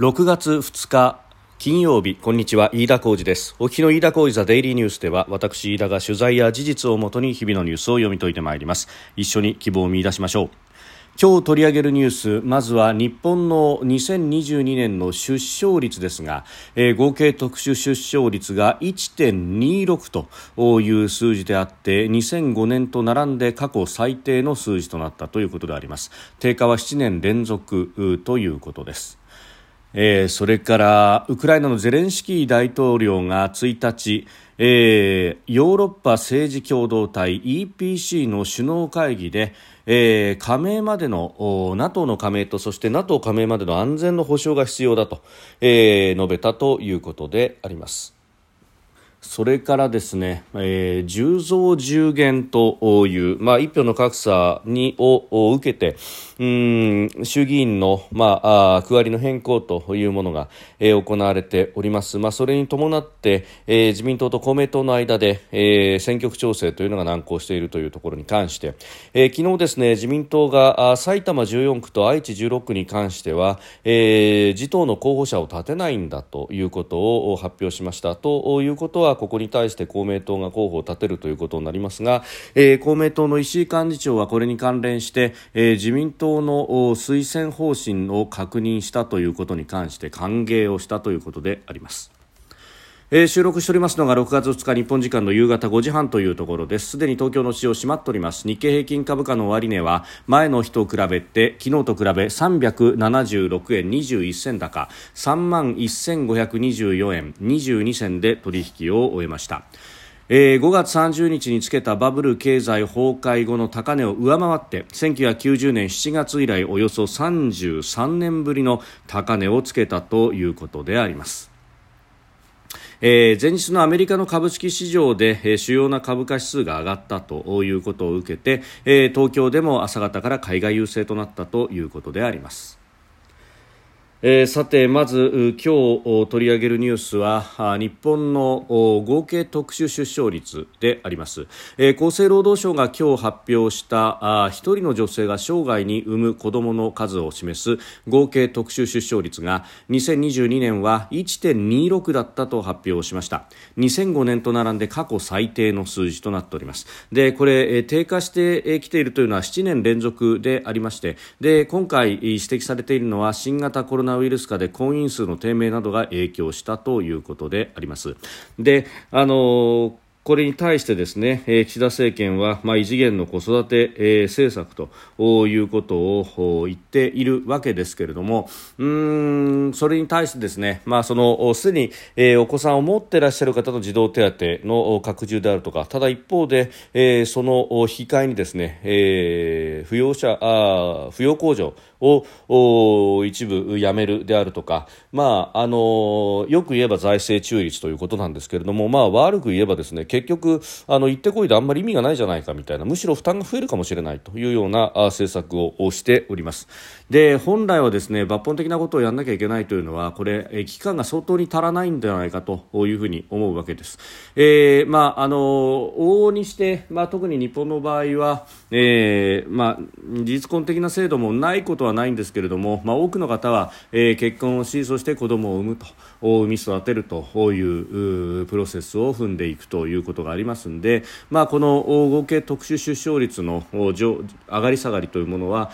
6月2日金曜日、こんにちは、飯田浩司です。お聞きの飯田浩司ザデイリーニュースでは、私飯田が取材や事実をもとに日々のニュースを読み解いてまいります。一緒に希望を見出しましょう。今日取り上げるニュース、まずは日本の2022年の出生率ですが、合計特殊出生率が 1.26 という数字であって、2005年と並んで過去最低の数字となったということであります。低下は7年連続ということです。それからウクライナのゼレンスキー大統領が1日、ヨーロッパ政治共同体 EPC の首脳会議で、加盟までの NATO の加盟と、そして NATO 加盟までの安全の保障が必要だと、述べたということであります。それからですね、10増10減という、一票の格差を受けて、衆議院の、区割りの変更というものが、行われております。それに伴って、自民党と公明党の間で、選挙区調整というのが難航しているというところに関して、昨日ですね、自民党が埼玉14区と愛知16区に関しては、自党の候補者を立てないんだということを発表しました。ということは、ここに対して公明党が候補を立てるということになりますが、公明党の石井幹事長はこれに関連して、自民党の推薦方針を確認したということに関して歓迎をしたということであります。収録しておりますのが6月2日日本時間の夕方5時半というところです。すでに東京の市場閉まっております。日経平均株価の終値は前の日と比べて、昨日と比べ376円21銭高、31,524 円22銭で取引を終えました。5月30日につけたバブル経済崩壊後の高値を上回って、1990年7月以来およそ33年ぶりの高値をつけたということであります。前日のアメリカの株式市場で、主要な株価指数が上がったということを受けて、東京でも朝方から海外優勢となったということであります。さて、まず今日取り上げるニュースは日本の合計特殊出生率であります。厚生労働省が今日発表した一人の女性が生涯に産む子どもの数を示す合計特殊出生率が、2022年は 1.26 だったと発表しました。2005年と並んで過去最低の数字となっております。でこれ、低下してきているというのは7年連続でありまして、で今回指摘されているのは新型コロナウイルス化で婚姻数の低迷などが影響したということであります。でこれに対してですね、岸田政権は、異次元の子育て、政策ということを言っているわけですけれども、それに対してですね、すでに、お子さんを持っていらっしゃる方の児童手当の拡充であるとか、ただ一方で、その引き換えにですね、扶養控除を一部やめるであるとか、よく言えば財政中立ということなんですけれども、悪く言えばですね、結局行ってこいであんまり意味がないじゃないかみたいな、むしろ負担が増えるかもしれないというような政策をしております。で本来はですね、抜本的なことをやんなきゃいけないというのは、これ期間が相当に足らないんではないかというふうに思うわけです。往々にして、特に日本の場合は、事実婚的な制度もないことはないんですけれども、多くの方は、結婚をし、そして子供を産み育てるというプロセスを踏んでいくということがありますので、この合計特殊出生率の上がり下がりというものは、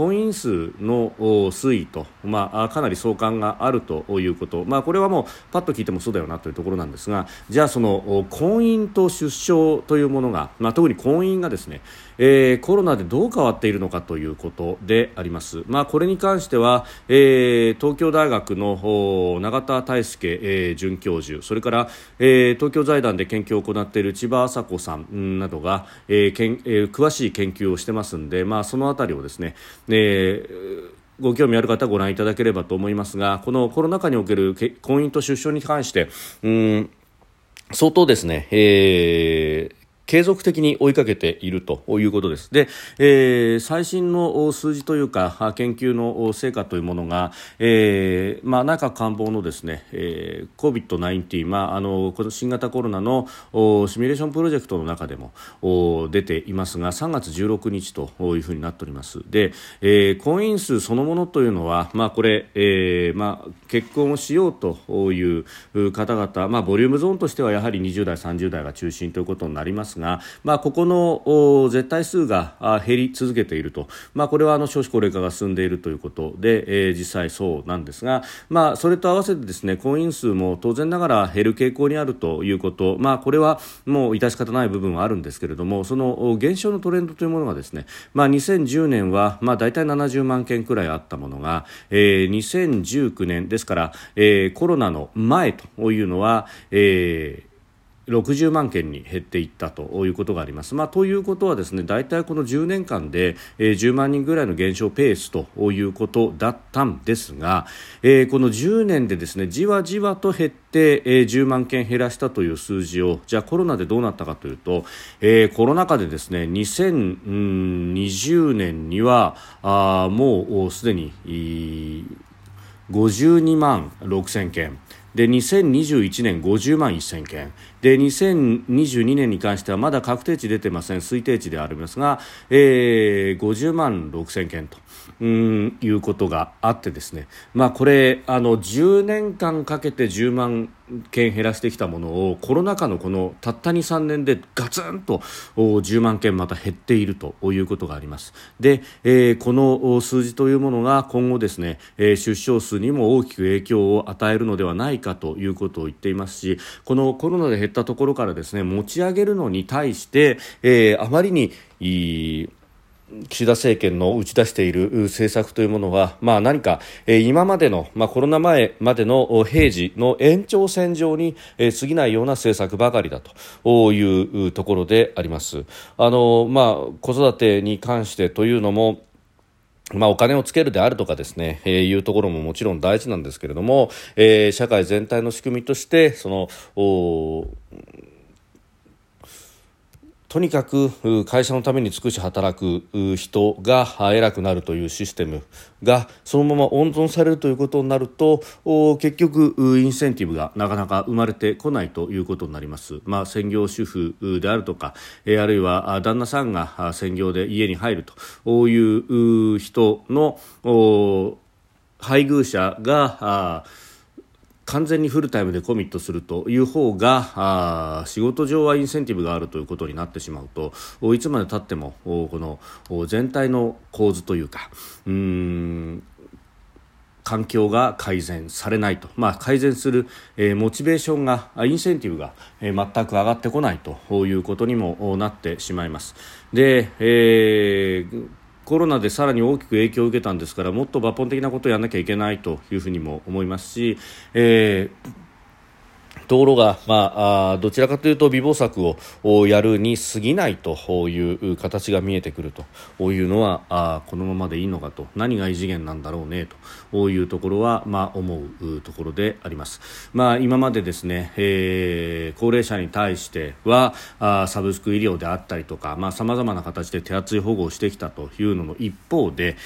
婚姻数の推移と、かなり相関があるということ、これはもうパッと聞いてもそうだよなというところなんですが、じゃあその婚姻と出生というものが、特に婚姻がですね、コロナでどう変わっているのかということであります。これに関しては、東京大学の永田泰輔、准教授、それから、東京財団で研究を行っている千葉麻子さんなどが、詳しい研究をしてますので、そのあたりをですね、ご興味ある方はご覧いただければと思いますが、このコロナ禍における婚姻と出生に関して相当ですね、継続的に追いかけているということです。で、最新の数字というか研究の成果というものが、内閣官房のですね、COVID-19、新型コロナのシミュレーションプロジェクトの中でも出ていますが、3月16日というふうになっております。で、婚姻数そのものというのは、結婚をしようという方々、ボリュームゾーンとしてはやはり20代30代が中心ということになりますが、ここの絶対数が減り続けていると、これは少子高齢化が進んでいるということで、実際そうなんですが、それと合わせてですね、婚姻数も当然ながら減る傾向にあるということ、これはもう致し方ない部分はあるんですけれども、その減少のトレンドというものがですね、2010年は大体70万件くらいあったものが、2019年ですから、コロナの前というのは、60万件に減っていったということがあります。ということはですね、大体この10年間で10万人ぐらいの減少ペースということだったんですが、この10年でですね、じわじわと減って10万件減らしたという数字を、じゃあコロナでどうなったかというと、コロナ禍でですね、2020年にはもうすでに52万6000件で、2021年50万1000件で、2022年に関してはまだ確定値出てません、推定値でありますが、50万6000件ということがあってですね、これ10年間かけて10万件減らしてきたものを、コロナ禍のこのたった 2,3 年でガツンと10万件また減っているということがあります。で、この数字というものが今後ですね、出生数にも大きく影響を与えるのではないかということを言っていますし、このコロナで減ったところからですね、持ち上げるのに対して、あまりに岸田政権の打ち出している政策というものは、何か今までの、コロナ前までの平時の延長線上に過ぎないような政策ばかりだというところであります。子育てに関してというのも、お金をつけるであるとかですね、いうところももちろん大事なんですけれども、社会全体の仕組みとして、とにかく会社のために尽くし働く人が偉くなるというシステムがそのまま温存されるということになると、結局インセンティブがなかなか生まれてこないということになります。専業主婦であるとか、あるいは旦那さんが専業で家に入るという人の配偶者が完全にフルタイムでコミットするという方が、仕事上はインセンティブがあるということになってしまうと、いつまでたってもこの全体の構図というか、環境が改善されないと、改善するモチベーションが、インセンティブが全く上がってこないということにもなってしまいます。で、コロナでさらに大きく影響を受けたんですから、もっと抜本的なことをやらなきゃいけないというふうにも思いますし、ところが、どちらかというと美貌策をやるに過ぎないという形が見えてくるというのは、このままでいいのかと、何が異次元なんだろうねというところは、思うところであります。今までですね、高齢者に対してはサブスク医療であったりとか、様々な形で手厚い保護をしてきたというのの一方で、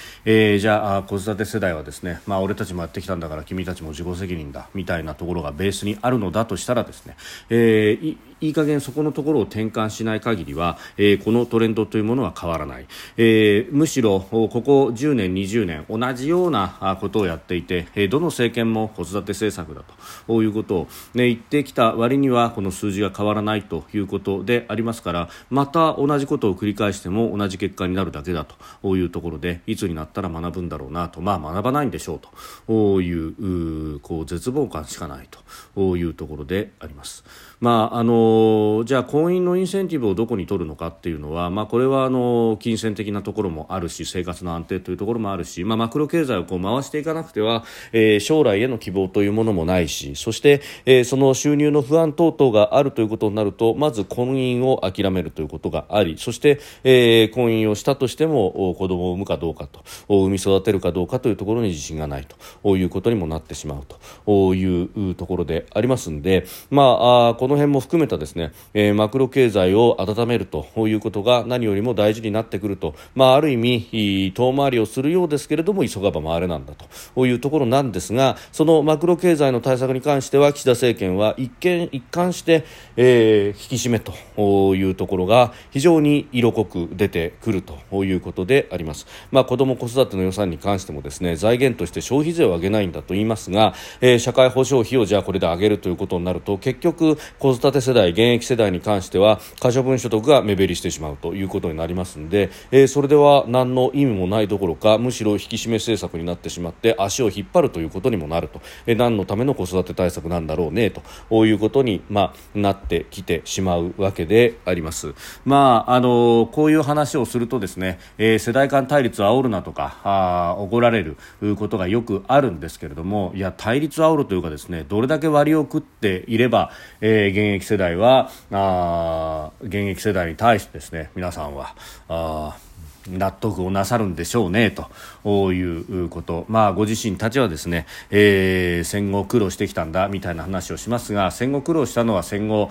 じゃあ子育て世代はですね、俺たちもやってきたんだから君たちも自己責任だみたいなところがベースにあるのだとしたらですね、いい加減そこのところを転換しない限りは、このトレンドというものは変わらない。むしろここ10年20年同じようなことをやっていて、どの政権も子育て政策だということを、言ってきた割にはこの数字が変わらないということでありますから、また同じことを繰り返しても同じ結果になるだけだというところで、いつになったら学ぶんだろうなと、学ばないんでしょうという、絶望感しかないというところであります。じゃあ婚姻のインセンティブをどこに取るのかっていうのは、これは金銭的なところもあるし、生活の安定というところもあるし、マクロ経済を回していかなくては、将来への希望というものもないし、そして、その収入の不安等々があるということになると、まず婚姻を諦めるということがあり、そして、婚姻をしたとしても子供を産むかどうかと、産み育てるかどうかというところに自信がないということにもなってしまうというところでありますので、で、この辺も含めたですね、マクロ経済を温めるということが何よりも大事になってくると、ある意味遠回りをするようですけれども急がば回れなんだというところなんですが、そのマクロ経済の対策に関しては岸田政権は一貫して、引き締めというところが非常に色濃く出てくるということであります。子ども子育ての予算に関してもですね、財源として消費税を上げないんだと言いますが、社会保障費をじゃあこれで上げるということになると、結局子育て世代、現役世代に関しては可処分所得が目減りしてしまうということになりますので、それでは何の意味もないどころか、むしろ引き締め政策になってしまって足を引っ張るということにもなると、何のための子育て対策なんだろうねということに、なってきてしまうわけであります。こういう話をするとですね、世代間対立煽るなとか怒られることがよくあるんですけれども、いや対立煽るというかですね、どれだけ割を食っていれば、現役世代は現役世代に対してですね、皆さんは納得をなさるんでしょうねということ、ご自身たちはですね、戦後苦労してきたんだみたいな話をしますが、戦後苦労したのは戦後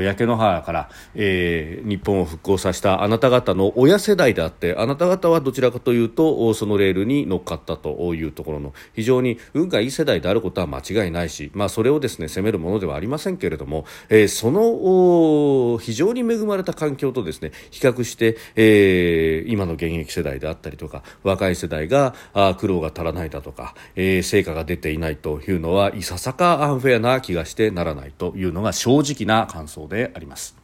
焼け野原から、日本を復興させたあなた方の親世代であって、あなた方はどちらかというとそのレールに乗っかったというところの非常に運がいい世代であることは間違いないし、それをですね責めるものではありませんけれども、その非常に恵まれた環境とですね比較して、今の現役世代であったりとか若い世代が苦労が足らないだとか、成果が出ていないというのはいささかアンフェアな気がしてならないというのが正直な感想であります。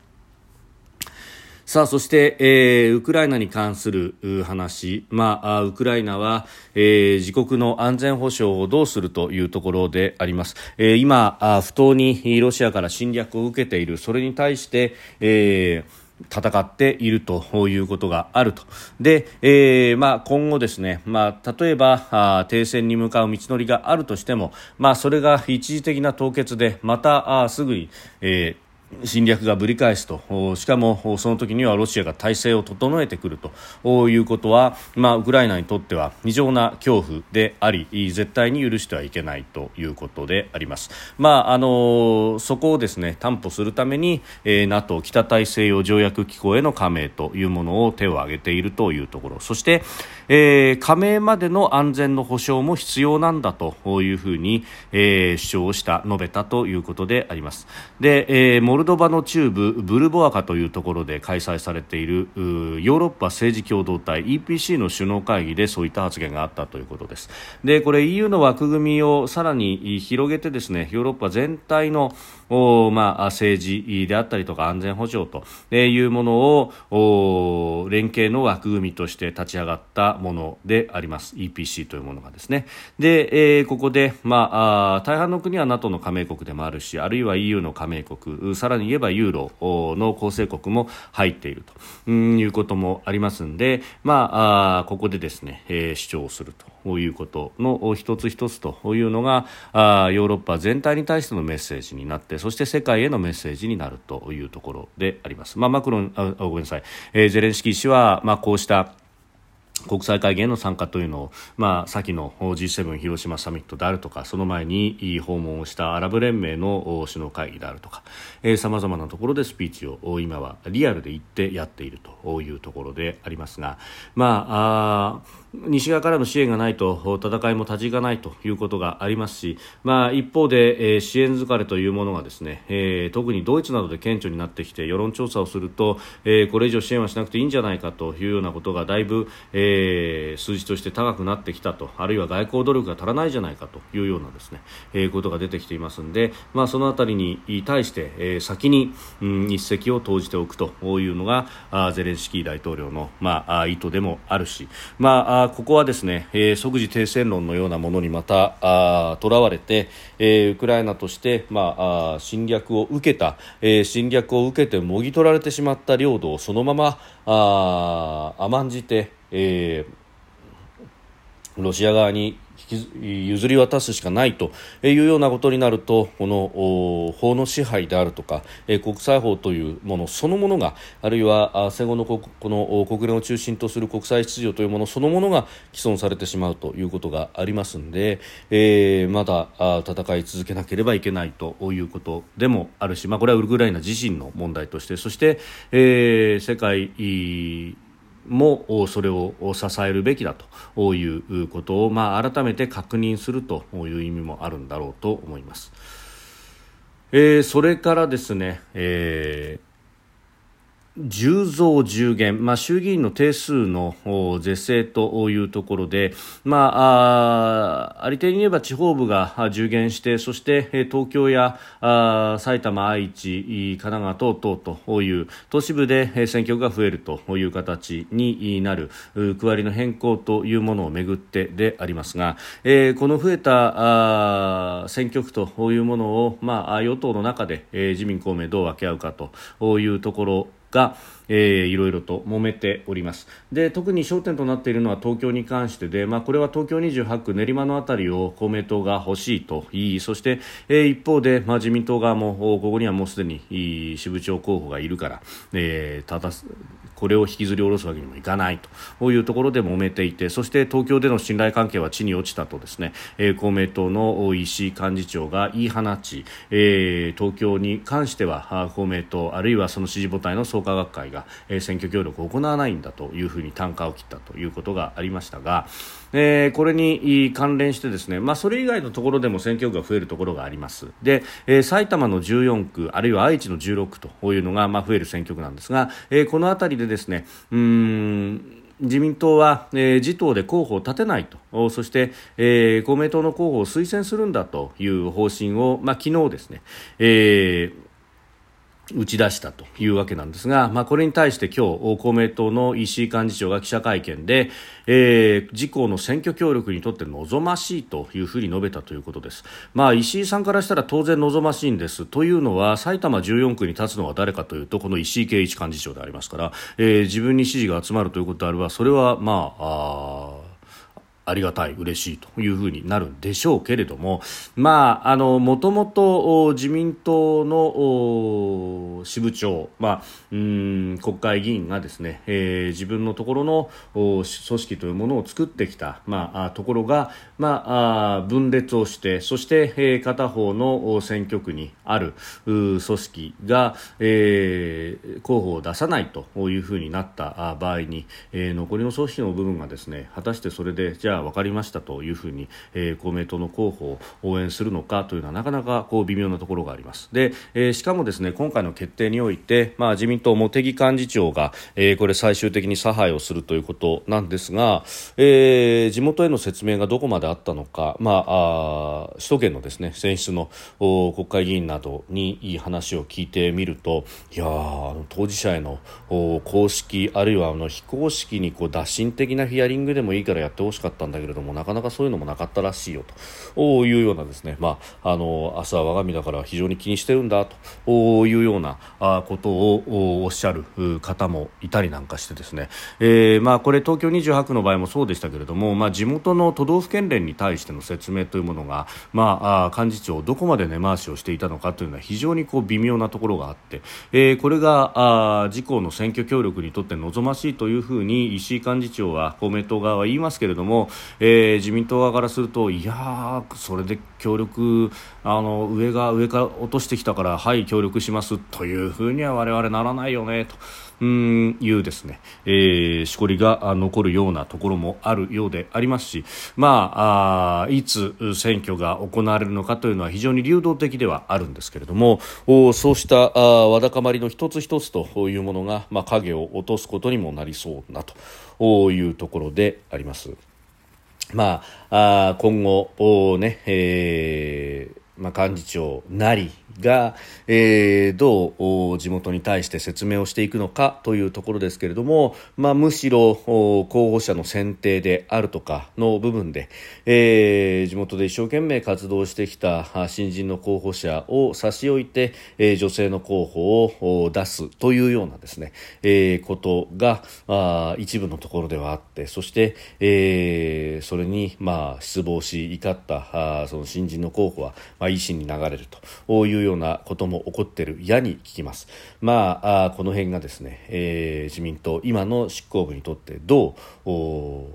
さあそして、ウクライナに関する話、ウクライナは、自国の安全保障をどうするというところであります。今不当にロシアから侵略を受けている、それに対して、戦っているということがあると。で、今後ですね、例えば停戦に向かう道のりがあるとしても、それが一時的な凍結でまたすぐに、侵略がぶり返すと、しかもその時にはロシアが体制を整えてくるということは、ウクライナにとっては非常な恐怖であり、絶対に許してはいけないということであります。そこをですね担保するために、NATO 北大西洋条約機構への加盟というものを手を挙げているというところ、そして、加盟までの安全の保障も必要なんだというふうに、主張をした述べたということであります。で、モルドバの中部ブルボアカというところで開催されているヨーロッパ政治共同体 EPC の首脳会議でそういった発言があったということです。でこれ EU の枠組みをさらに広げてですね、ヨーロッパ全体の、政治であったりとか安全保障というものを連携の枠組みとして立ち上がったものであります EPC というものがですね。で、ここで、大半の国は NATO の加盟国でもあるし、あるいは EU の加盟国、さらに言えばユーロの構成国も入っているということもありますので、ここでですね、主張するということの一つ一つというのがヨーロッパ全体に対してのメッセージになって、そして世界へのメッセージになるというところであります。ゼレンスキー氏は、こうした国際会議への参加というのを、先の G7 広島サミットであるとか、その前に訪問をしたアラブ連盟の首脳会議であるとか、様々なところでスピーチを今はリアルで言ってやっているというところでありますが、西側からの支援がないと戦いも立ち行かないということがありますし、一方で、支援疲れというものがですね、特にドイツなどで顕著になってきて、世論調査をすると、これ以上支援はしなくていいんじゃないかというようなことがだいぶ、数字として高くなってきたと、あるいは外交努力が足らないじゃないかというようなですね、ことが出てきていますので、そのあたりに対して、先に、一石を投じておくというのがゼレンスキー大統領の、意図でもあるし、ここはですね、即時停戦論のようなものにまたとらわれて、ウクライナとして、侵略を受けてもぎ取られてしまった領土をそのまま甘んじて、ロシア側に譲り渡すしかないというようなことになると、この法の支配であるとか国際法というものそのものが、あるいは戦後のこの国連を中心とする国際秩序というものそのものが毀損されてしまうということがありますので、まだ戦い続けなければいけないということでもあるし、これはウクライナ自身の問題として、そして、世界もそれを支えるべきだということを、改めて確認するという意味もあるんだろうと思います。それからですね、10増10減、衆議院の定数の是正というところで、ありていに言えば地方部が10減して、そして東京や埼玉、愛知、神奈川等々という都市部で選挙区が増えるという形になる区割りの変更というものをめぐってでありますが、この増えた選挙区というものを、与党の中で自民公明どう分け合うかというところが、いろいろと揉めております。で、特に焦点となっているのは東京に関してで、これは東京28区練馬のあたりを公明党が欲しいと言い、そして、一方で、自民党側もここにはもうすでに支部長候補がいるから、これを引きずり下ろすわけにもいかないというところで揉めていて、そして東京での信頼関係は地に落ちたとですね、公明党の石井幹事長が言い放ち、東京に関しては公明党あるいはその支持母体の創価学会が選挙協力を行わないんだというふうに短歌を切ったということがありましたが、これに関連してですね、それ以外のところでも選挙区が増えるところがあります。で、埼玉の14区あるいは愛知の16区というのが増える選挙区なんですが、このあたりでですね、自民党は、自党で候補を立てないと、そして、公明党の候補を推薦するんだという方針を、昨日ですね、打ち出したというわけなんですが、これに対して今日公明党の石井幹事長が記者会見で、自公の選挙協力にとって望ましいというふうに述べたということです。石井さんからしたら当然望ましいんです。というのは埼玉14区に立つのは誰かというと、この石井啓一幹事長でありますから、自分に支持が集まるということであれば、それはありがたい、嬉しいというふうになるんでしょうけれども、もともと自民党の支部長、国会議員がですね、自分のところの組織というものを作ってきた、ところが、分裂をして、そして、片方の選挙区にある組織が、候補を出さないというふうになった場合に、残りの組織の部分がですね、果たしてそれでじゃあ分かりましたというふうに、公明党の候補を応援するのかというのは、なかなか微妙なところがあります。で、しかもですね、今回の決定において、自民党茂木幹事長が、これ最終的に差配をするということなんですが、地元への説明がどこまであったのか、首都圏のですね、選出の国会議員などにいい話を聞いてみると、当事者への公式あるいは非公式に打診的なヒアリングでもいいからやってほしかったんだけれども、なかなかそういうのもなかったらしいよというようなですね、明日は我が身だから非常に気にしてるんだというようなことをおっしゃる方もいたりなんかしてですね、これ東京28区の場合もそうでしたけれども、地元の都道府県連に対しての説明というものが、幹事長どこまで根回しをしていたのかというのは非常に微妙なところがあって、これが自公の選挙協力にとって望ましいというふうに石井幹事長は公明党側は言いますけれども、自民党側からすると、それで協力、上から落としてきたから、はい協力しますというふうには我々ならないよねというですね、しこりが残るようなところもあるようでありますし、いつ選挙が行われるのかというのは非常に流動的ではあるんですけれども、そうしたわだかまりの一つ一つというものが、影を落とすことにもなりそうなというところであります。今後、幹事長なりが、どう地元に対して説明をしていくのかというところですけれども、むしろ候補者の選定であるとかの部分で、地元で一生懸命活動してきた新人の候補者を差し置いて、女性の候補を出すというようなですね、ことが一部のところではあって、そして、それに失望し怒ったその新人の候補は維新に流れるというようなことも起こっているやに聞きます。この辺がですね、自民党今の執行部にとってどう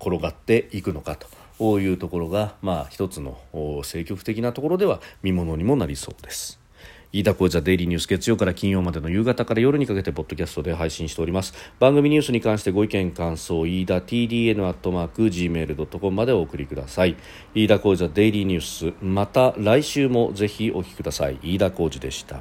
転がっていくのかというところが、一つの政局的なところでは見ものにもなりそうです。飯田浩司ザデイリーニュース、月曜から金曜までの夕方から夜にかけてポッドキャストで配信しております。番組ニュースに関してご意見感想、飯田 TDN@gmail.com までお送りください。飯田浩司ザデイリーニュース、また来週もぜひお聞きください。飯田浩司でした。